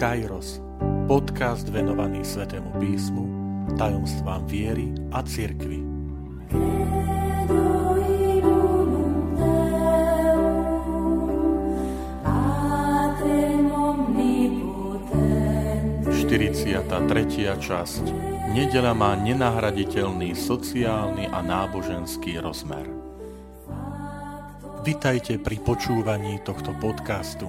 Kairos, podcast venovaný Svätému písmu, tajomstvám viery a cirkvi. Tá tretia časť. Nedeľa má nenahraditeľný sociálny a náboženský rozmer. Vitajte pri počúvaní tohto podcastu.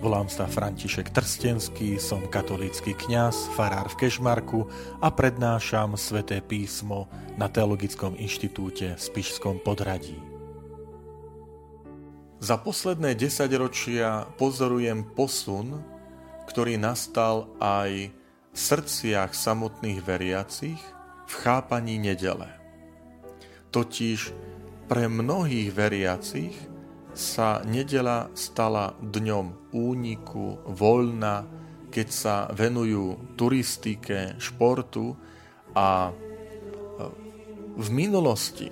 Volám sa František Trstenský, som katolícky kňaz, farár v Kežmarku a prednášam Sväté písmo na Teologickom inštitúte v Spišskom Podhradí. Za posledné 10 ročia pozorujem posun, ktorý nastal aj v srdciach samotných veriacich v chápaní nedele. Totiž pre mnohých veriacich sa nedeľa stala dňom úniku, voľna, keď sa venujú turistike, športu, a v minulosti,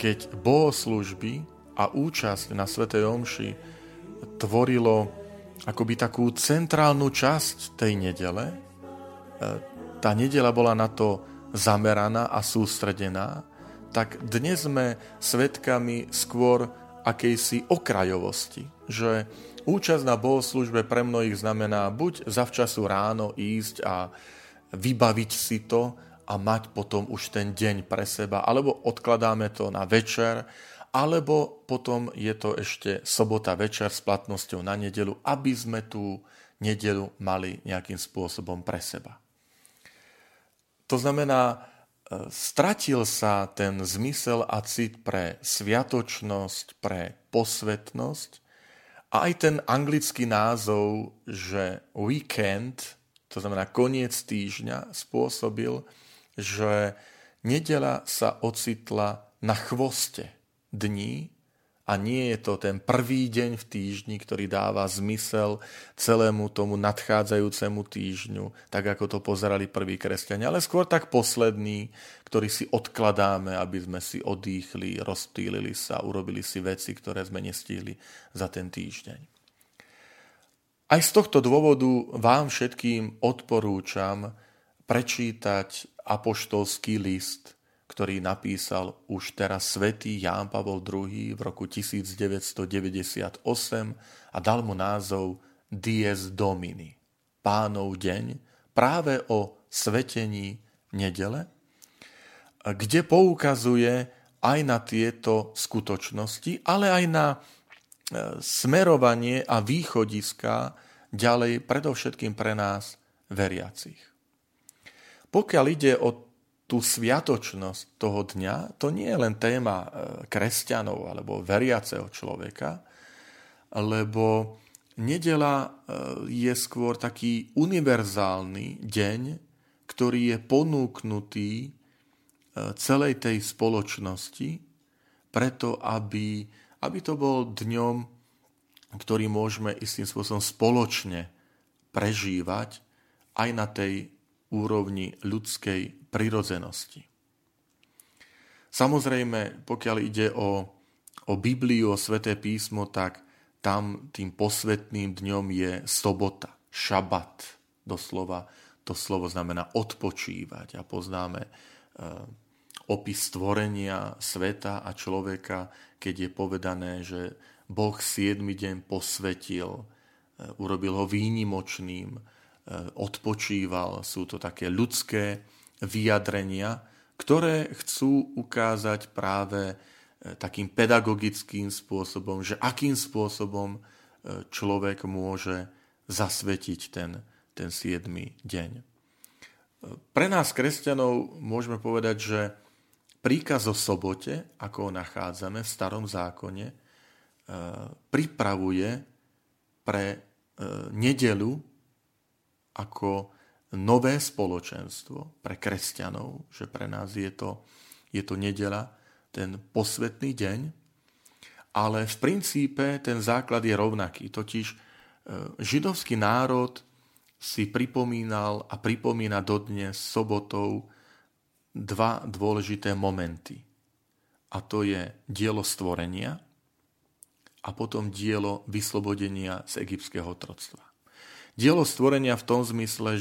keď bohoslúžby a účasť na svätej omši tvorilo akoby takú centrálnu časť tej nedele, tá nedeľa bola na to zameraná a sústredená, tak dnes sme svedkami skôr akejsi okrajovosti, že účasť na bohoslúžbe pre mnohých znamená buď zavčasu ráno ísť a vybaviť si to a mať potom už ten deň pre seba, alebo odkladáme to na večer, alebo potom je to ešte sobota večer s platnosťou na nedeľu, aby sme tú nedeľu mali nejakým spôsobom pre seba. To znamená, stratil sa ten zmysel a cit pre sviatočnosť, pre posvetnosť, a aj ten anglický názov, že weekend, to znamená koniec týždňa, spôsobil, že nedeľa sa ocitla na chvoste dní. A nie je to ten prvý deň v týždni, ktorý dáva zmysel celému tomu nadchádzajúcemu týždňu, tak ako to pozerali prví kresťania, ale skôr tak posledný, ktorý si odkladáme, aby sme si odýchli, rozptýlili sa, urobili si veci, ktoré sme nestihli za ten týždeň. Aj z tohto dôvodu vám všetkým odporúčam prečítať apoštolský list, ktorý napísal už teraz svätý Ján Pavol II v roku 1998 a dal mu názov Dies Domini, Pánov deň, práve o svetení nedele, kde poukazuje aj na tieto skutočnosti, ale aj na smerovanie a východiska ďalej predovšetkým pre nás veriacich. Pokiaľ ide o tú sviatočnosť toho dňa, to nie je len téma kresťanov alebo veriaceho človeka, lebo nedeľa je skôr taký univerzálny deň, ktorý je ponúknutý celej tej spoločnosti, preto aby to bol dňom, ktorý môžeme istým spôsobom spoločne prežívať aj na tej úrovni ľudskej prirodzenosti. Samozrejme, pokiaľ ide o Bibliu, o Sväté písmo, tak tam tým posvätným dňom je sobota, šabat. Doslova to slovo znamená odpočívať, a poznáme opis stvorenia sveta a človeka, keď je povedané, že Boh 7. deň posvetil, urobil ho výnimočným, odpočíval. Sú to také ľudské vyjadrenia, ktoré chcú ukázať práve takým pedagogickým spôsobom, že akým spôsobom človek môže zasvetiť ten 7. deň. Pre nás, kresťanov, môžeme povedať, že príkaz o sobote, ako ho nachádzame v Starom zákone, pripravuje pre nedeľu ako nové spoločenstvo pre kresťanov, že pre nás je to nedeľa, ten posvätný deň, ale v princípe ten základ je rovnaký. Totiž židovský národ si pripomínal a pripomína dodnes sobotou dva dôležité momenty. A to je dielo stvorenia a potom dielo vyslobodenia z egyptského otroctva. dielo stvorenia v tom zmysle,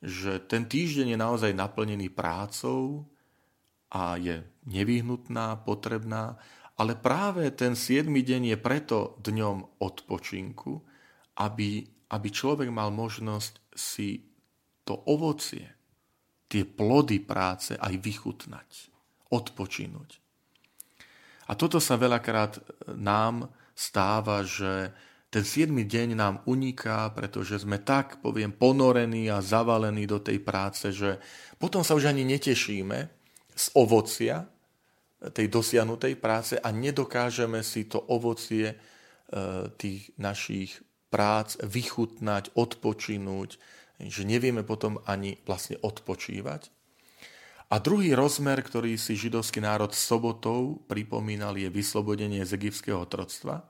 že ten týždeň je naozaj naplnený prácou a je nevyhnutná, potrebná, ale práve ten 7. deň je preto dňom odpočinku, aby človek mal možnosť si to ovocie, tie plody práce aj vychutnať, odpočinúť. A toto sa veľakrát nám stáva, že ten 7. deň nám uniká, pretože sme tak, poviem, ponorení a zavalení do tej práce, že potom sa už ani netešíme z ovocia tej dosiahnutej práce a nedokážeme si to ovocie tých našich prác vychutnať, odpočinúť, že nevieme potom ani vlastne odpočívať. A druhý rozmer, ktorý si židovský národ sobotou pripomínal, je vyslobodenie z egyptského otroctva.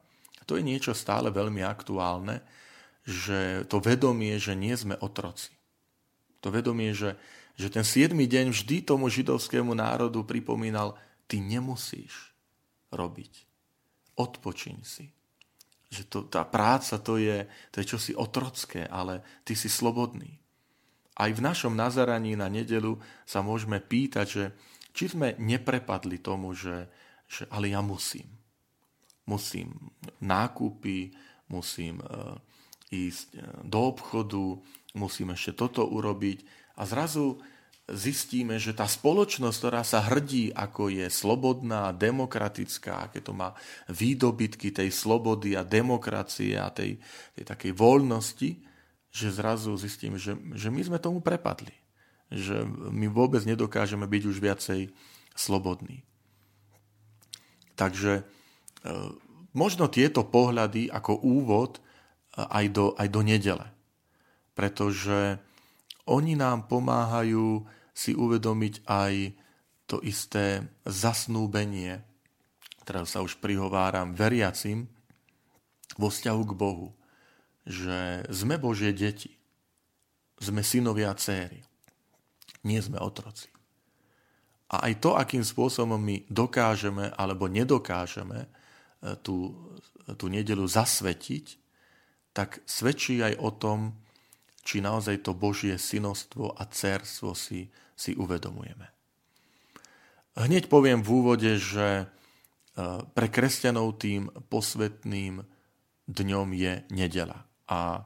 To je niečo stále veľmi aktuálne, že to vedomie, že nie sme otroci. To vedomie, že ten 7. deň vždy tomu židovskému národu pripomínal, ty nemusíš robiť. Odpočiň si. Že tá práca to je čosi otrocké, ale ty si slobodný. Aj v našom nazaraní na nedeľu sa môžeme pýtať, že či sme neprepadli tomu, že ale ja musím. Musím nákupy, musím ísť do obchodu, musím ešte toto urobiť. A zrazu zistíme, že tá spoločnosť, ktorá sa hrdí, ako je slobodná, demokratická, aké to má výdobytky tej slobody a demokracie a tej takej voľnosti, že zrazu zistíme, že my sme tomu prepadli. Že my vôbec nedokážeme byť už viacej slobodní. Takže možno tieto pohľady ako úvod aj do nedele. Pretože oni nám pomáhajú si uvedomiť aj to isté zasnúbenie, teraz sa už prihováram veriacim, vo vzťahu k Bohu, že sme Božie deti, sme synovia a dcéry, nie sme otroci. A aj to, akým spôsobom my dokážeme alebo nedokážeme tú nedeľu zasvetiť, tak svedčí aj o tom, či naozaj to Božie synovstvo a dcérstvo si uvedomujeme. Hneď poviem v úvode, že pre kresťanov tým posvetným dňom je nedeľa. A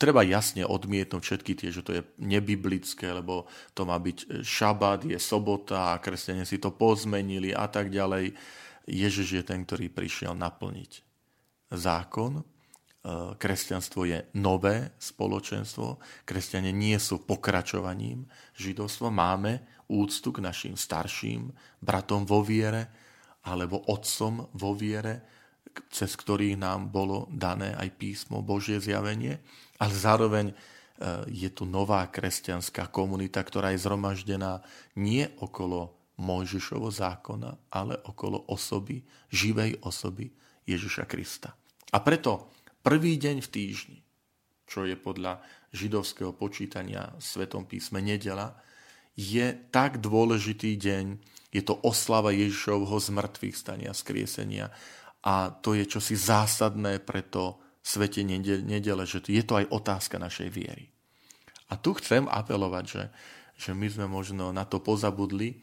treba jasne odmietnúť všetky tie, že to je nebiblické, lebo to má byť šabát, je sobota a kresťania si to pozmenili a tak ďalej. Ježiš je ten, ktorý prišiel naplniť zákon. Kresťanstvo je nové spoločenstvo. Kresťania nie sú pokračovaním židovstva. Máme úctu k našim starším bratom vo viere alebo otcom vo viere, cez ktorých nám bolo dané aj písmo, Božie zjavenie, ale zároveň je tu nová kresťanská komunita, ktorá je zhromaždená nie okolo Mojžišovho zákona, ale okolo osoby, živej osoby Ježiša Krista. A preto prvý deň v týždni, čo je podľa židovského počítania v Svetom písme nedeľa, je tak dôležitý deň, je to oslava Ježišovho zmrtvých stania, skriesenia. A to je čosi zásadné pre to svetenie nedele, že je to aj otázka našej viery. A tu chcem apelovať, že my sme možno na to pozabudli,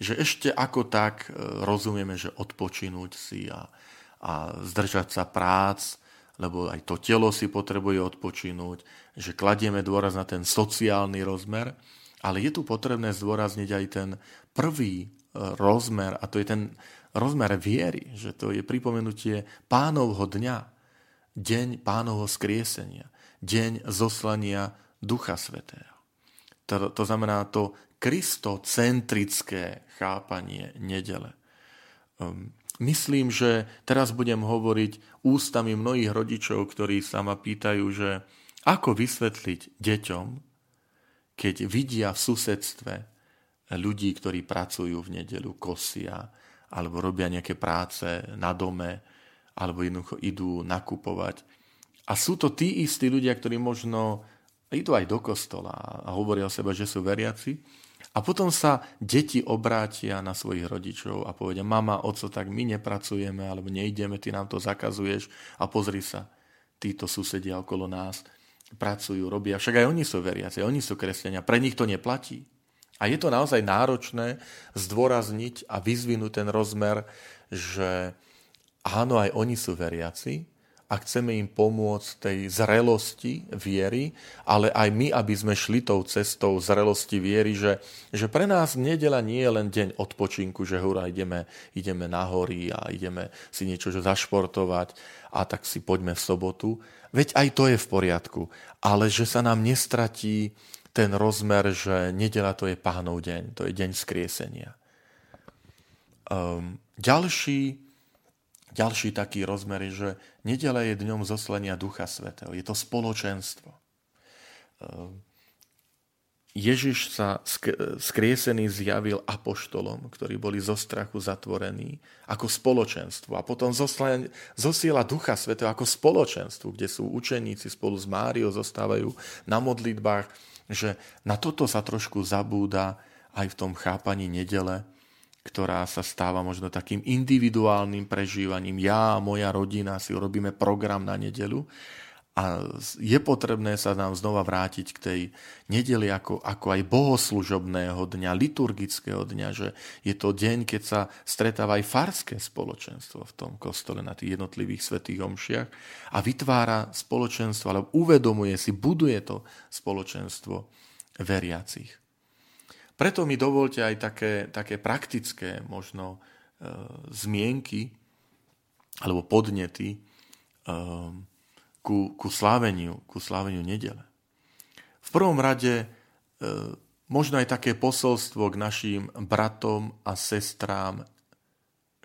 že ešte ako tak rozumieme, že odpočinúť si a zdržať sa prác, lebo aj to telo si potrebuje odpočinúť, že kladieme dôraz na ten sociálny rozmer, ale je tu potrebné zdôrazniť aj ten prvý rozmer, a to je ten rozmer viery, že to je pripomenutie Pánovho dňa, deň Pánovho skriesenia, deň zoslania Ducha Svätého. To znamená to kristocentrické chápanie nedele. Myslím, že teraz budem hovoriť ústami mnohých rodičov, ktorí sa ma pýtajú, že ako vysvetliť deťom, keď vidia v susedstve ľudí, ktorí pracujú v nedeľu, kosia, alebo robia nejaké práce na dome, alebo jednoducho idú nakupovať. A sú to tí istí ľudia, ktorí možno idú aj do kostola a hovoria o sebe, že sú veriaci. A potom sa deti obrátia na svojich rodičov a povedia, mama, oco, tak my nepracujeme, alebo nejdeme, ty nám to zakazuješ. A pozri sa, títo susedia okolo nás pracujú, robia. Však aj oni sú veriaci, oni sú kresťania. Pre nich to neplatí. A je to naozaj náročné zdôrazniť a vyzvinúť ten rozmer, že áno, aj oni sú veriaci a chceme im pomôcť tej zrelosti viery, ale aj my, aby sme šli tou cestou zrelosti viery, že pre nás nedeľa nie je len deň odpočinku, že hurá, ideme na hory a ideme si niečo zašportovať a tak si poďme v sobotu. Veď aj to je v poriadku, ale že sa nám nestratí ten rozmer, že nedeľa to je Pánov deň, to je deň skriesenia. Ďalší taký rozmer je, že nedeľa je dňom zoslania Ducha Svätého. Je to spoločenstvo. Ježiš sa skriesený zjavil apoštolom, ktorí boli zo strachu zatvorení, ako spoločenstvo. A potom zosiela Ducha Svätého ako spoločenstvo, kde sú učeníci spolu s Máriou, zostávajú na modlitbách, že na toto sa trošku zabúda aj v tom chápaní nedele, ktorá sa stáva možno takým individuálnym prežívaním. Ja a moja rodina si urobíme program na nedeľu a je potrebné sa nám znova vrátiť k tej nedeli ako aj bohoslužobného dňa, liturgického dňa, že je to deň, keď sa stretáva aj farské spoločenstvo v tom kostole na tých jednotlivých svätých omšiach a vytvára spoločenstvo, alebo uvedomuje si, buduje to spoločenstvo veriacich. Preto mi dovolte aj také praktické možno zmienky alebo podnety ku sláveniu nedele. V prvom rade možno aj také posolstvo k našim bratom a sestrám,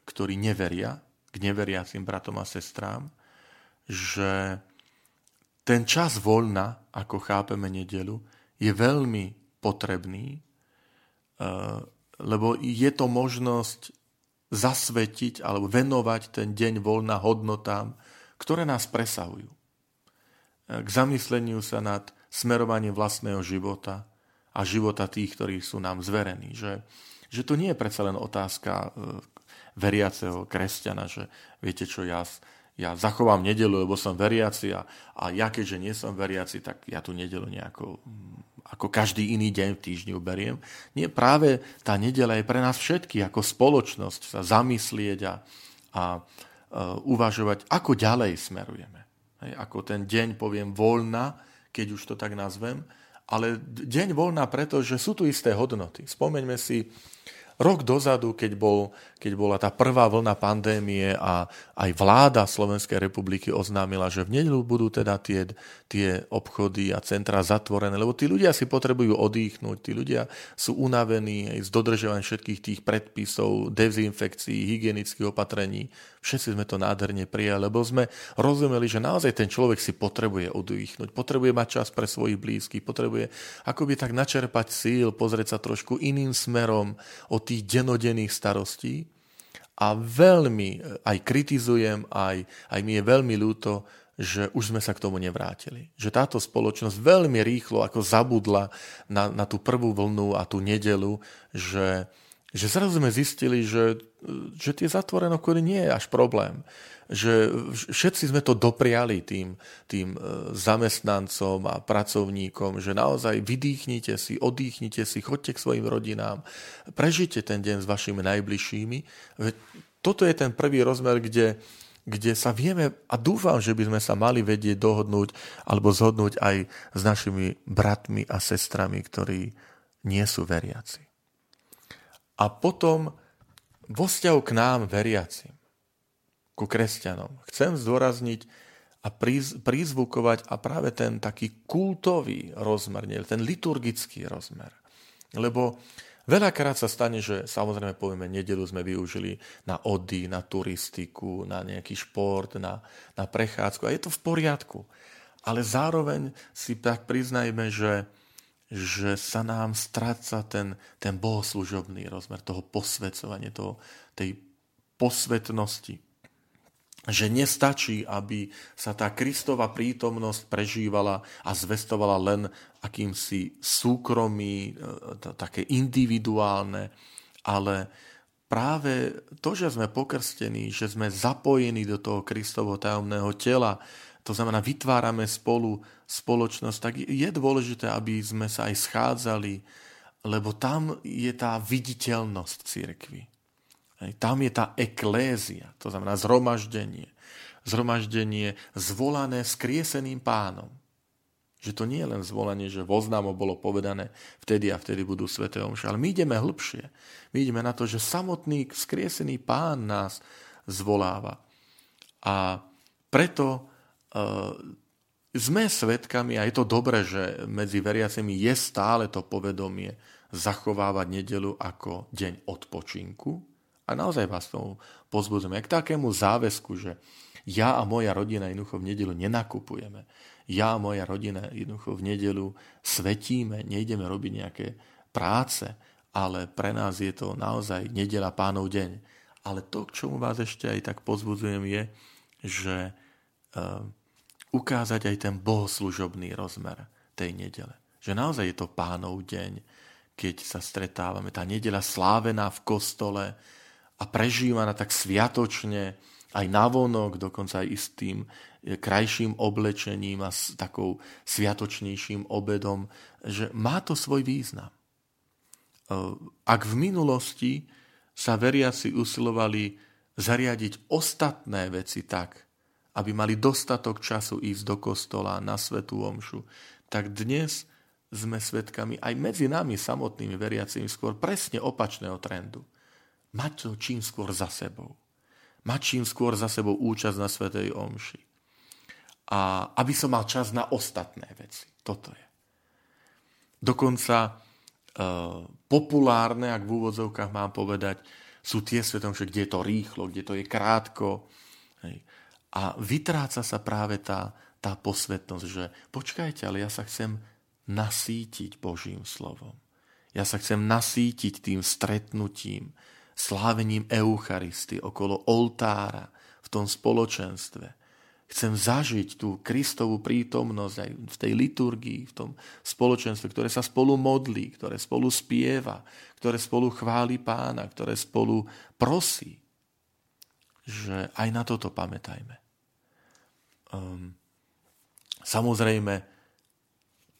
ktorí neveria, k neveriacim bratom a sestrám, že ten čas voľna, ako chápeme nedeľu, je veľmi potrebný, lebo je to možnosť zasvetiť alebo venovať ten deň voľna hodnotám, ktoré nás presahujú. K zamysleniu sa nad smerovaním vlastného života a života tých, ktorí sú nám zverení. Že to nie je predsa len otázka veriaceho kresťana, že viete čo, ja zachovám nedeľu, lebo som veriaci a ja keďže nie som veriaci, tak ja tú nedeľu nejako ako každý iný deň v týždni beriem. Nie, práve tá nedeľa je pre nás všetky ako spoločnosť sa zamyslieť a uvažovať, ako ďalej smerujeme. Hej, ako ten deň, poviem, voľna, keď už to tak nazvem, ale deň voľna preto, že sú tu isté hodnoty. Spomeňme si, rok dozadu, keď bola tá prvá vlna pandémie a aj vláda Slovenskej republiky oznámila, že v nedeľu budú teda tie obchody a centrá zatvorené, lebo tí ľudia si potrebujú odýchnúť, tí ľudia sú unavení aj z dodržiavania všetkých tých predpisov, dezinfekcií, hygienických opatrení. Všetci sme to nádherne prijali, lebo sme rozumeli, že naozaj ten človek si potrebuje odýchnúť, potrebuje mať čas pre svojich blízkych, potrebuje akoby tak načerpať síl, pozrieť sa trošku iným smerom od tých denodenných starostí a veľmi aj kritizujem, aj mi je veľmi ľúto, že už sme sa k tomu nevrátili. Že táto spoločnosť veľmi rýchlo ako zabudla na tú prvú vlnu a tú nedeľu, že zrazu sme zistili, že tie zatvorené okolie nie je až problém. Že všetci sme to dopriali tým zamestnancom a pracovníkom, že naozaj vydýchnite si, odýchnite si, choďte k svojim rodinám, prežite ten deň s vašimi najbližšími. Toto je ten prvý rozmer, kde sa vieme a dúfam, že by sme sa mali vedieť dohodnúť alebo zhodnúť aj s našimi bratmi a sestrami, ktorí nie sú veriaci. A potom vo vzťahu k nám veriacim, ku kresťanom. Chcem zdôrazniť a prizvukovať a práve ten taký kultový rozmer, ten liturgický rozmer. Lebo veľakrát sa stane, že samozrejme povieme, nedeľu sme využili na oddych, na turistiku, na nejaký šport, na prechádzku a je to v poriadku. Ale zároveň si tak priznajme, že sa nám stráca ten bohoslužobný rozmer, toho posväcovania, tej posvetnosti. Že nestačí, aby sa tá Kristova prítomnosť prežívala a zvestovala len akýmsi súkromí, také individuálne, ale práve to, že sme pokrstení, že sme zapojení do toho Kristovho tajomného tela, to znamená vytvárame spolu spoločnosť, tak je dôležité, aby sme sa aj schádzali, lebo tam je tá viditeľnosť cirkvi. Tam je tá eklézia, to znamená zhromaždenie. Zhromaždenie zvolané skrieseným Pánom. Že to nie je len zvolanie, že voznámo bolo povedané vtedy a vtedy budú sväté omše, ale my ideme hĺbšie. My ideme na to, že samotný skriesený Pán nás zvoláva. A preto sme svedkami, a je to dobré, že medzi veriacimi je stále to povedomie zachovávať nedeľu ako deň odpočinku. A naozaj vás tomu pozbudzujem k takému záväzku, že ja a moja rodina jednoducho v nedeľu nenakupujeme. Ja a moja rodina jednoducho v nedeľu svetíme, nejdeme robiť nejaké práce, ale pre nás je to naozaj nedeľa Pánov deň. Ale to, k čomu vás ešte aj tak pozbudzujem, je, že ukázať aj ten bohoslužobný rozmer tej nedele. Že naozaj je to Pánov deň, keď sa stretávame. Tá nedeľa slávená v kostole a prežívaná tak sviatočne, aj navonok, dokonca aj istým krajším oblečením a s takou sviatočnejším obedom, že má to svoj význam. Ak v minulosti sa veriaci usilovali zariadiť ostatné veci tak, aby mali dostatok času ísť do kostola na svätú omšu, tak dnes sme svedkami aj medzi nami samotnými veriacimi skôr presne opačného trendu. Mať to čím skôr za sebou. Mať čím skôr za sebou účasť na svätej omši. A aby som mal čas na ostatné veci. Toto je. Dokonca populárne, ak v úvodzovkách mám povedať, sú tie sväté omše, kde je to rýchlo, kde to je krátko. Hej. A vytráca sa práve tá posvetnosť, že počkajte, ale ja sa chcem nasýtiť Božím slovom. Ja sa chcem nasýtiť tým stretnutím, slávením Eucharistie okolo oltára, v tom spoločenstve. Chcem zažiť tú Kristovú prítomnosť aj v tej liturgii, v tom spoločenstve, ktoré sa spolu modlí, ktoré spolu spieva, ktoré spolu chváli Pána, ktoré spolu prosí. Že aj na toto pamätajme. Samozrejme,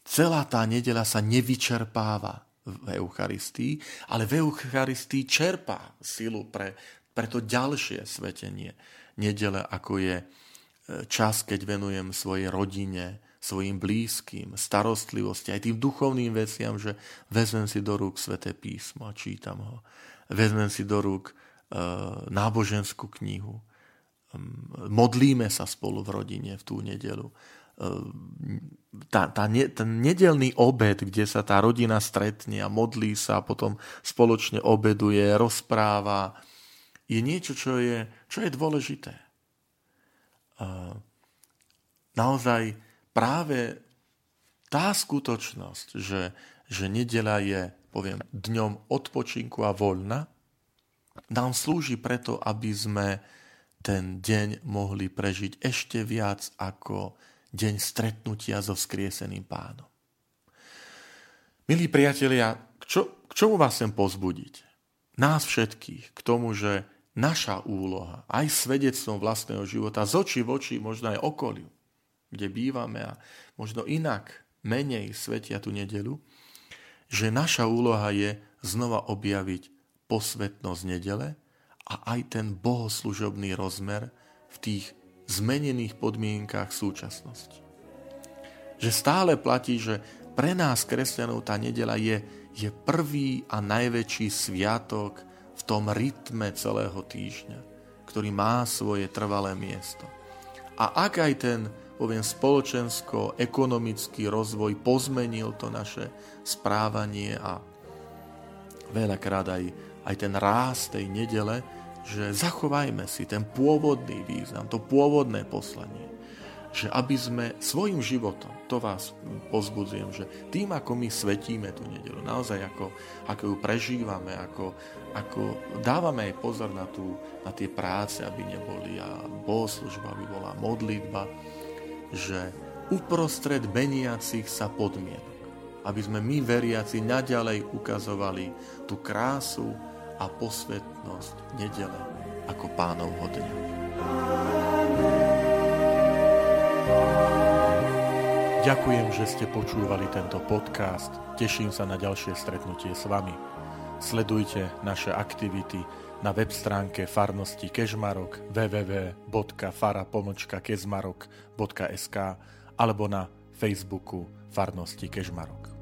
celá tá nedeľa sa nevyčerpáva v Eucharistii, ale v Eucharistii čerpá silu pre to ďalšie svetenie nedele, ako je čas, keď venujem svojej rodine, svojim blízkym, starostlivosti, aj tým duchovným veciam, že vezmem si do rúk Sväté písmo a čítam ho. Vezmem si do rúk náboženskú knihu. Modlíme sa spolu v rodine v tú nedeľu. Ten nedelný obed, kde sa tá rodina stretne a modlí sa a potom spoločne obeduje, rozpráva, je niečo, čo je dôležité. Naozaj práve tá skutočnosť, že nedeľa je, poviem, dňom odpočinku a voľna, nám slúži preto, aby sme ten deň mohli prežiť ešte viac ako deň stretnutia so vzkrieseným Pánom. Milí priatelia, k čomu vás chcem pozbudiť? Nás všetkých k tomu, že naša úloha aj svedectvom vlastného života z očí v oči, možno aj okoliu, kde bývame a možno inak menej svetia tú nedeľu, že naša úloha je znova objaviť posvetnosť nedele a aj ten bohoslužobný rozmer v tých zmenených podmienkách súčasnosti. Že stále platí, že pre nás kresťanov tá nedeľa je prvý a najväčší sviatok v tom rytme celého týždňa, ktorý má svoje trvalé miesto. A ak aj ten, poviem, spoločensko-ekonomický rozvoj pozmenil to naše správanie a veľakrát aj ten ráz tej nedele, že zachovajme si ten pôvodný význam, to pôvodné poslanie. Že aby sme svojim životom, to vás pozbudzujem, že tým, ako my svetíme tú nedeľu, naozaj ako ju prežívame, ako dávame aj pozor na tie práce, aby neboli a bohoslužba, aby bola modlitba, že uprostred meniacich sa podmienok, aby sme my veriaci naďalej ukazovali tú krásu a posvetnosť nedele ako Pánovho dňa. Ďakujem, že ste počúvali tento podcast. Teším sa na ďalšie stretnutie s vami. Sledujte naše aktivity na web stránke farnosti Kežmarok www.fara-kežmarok.sk alebo na Facebooku farnosti Kežmarok.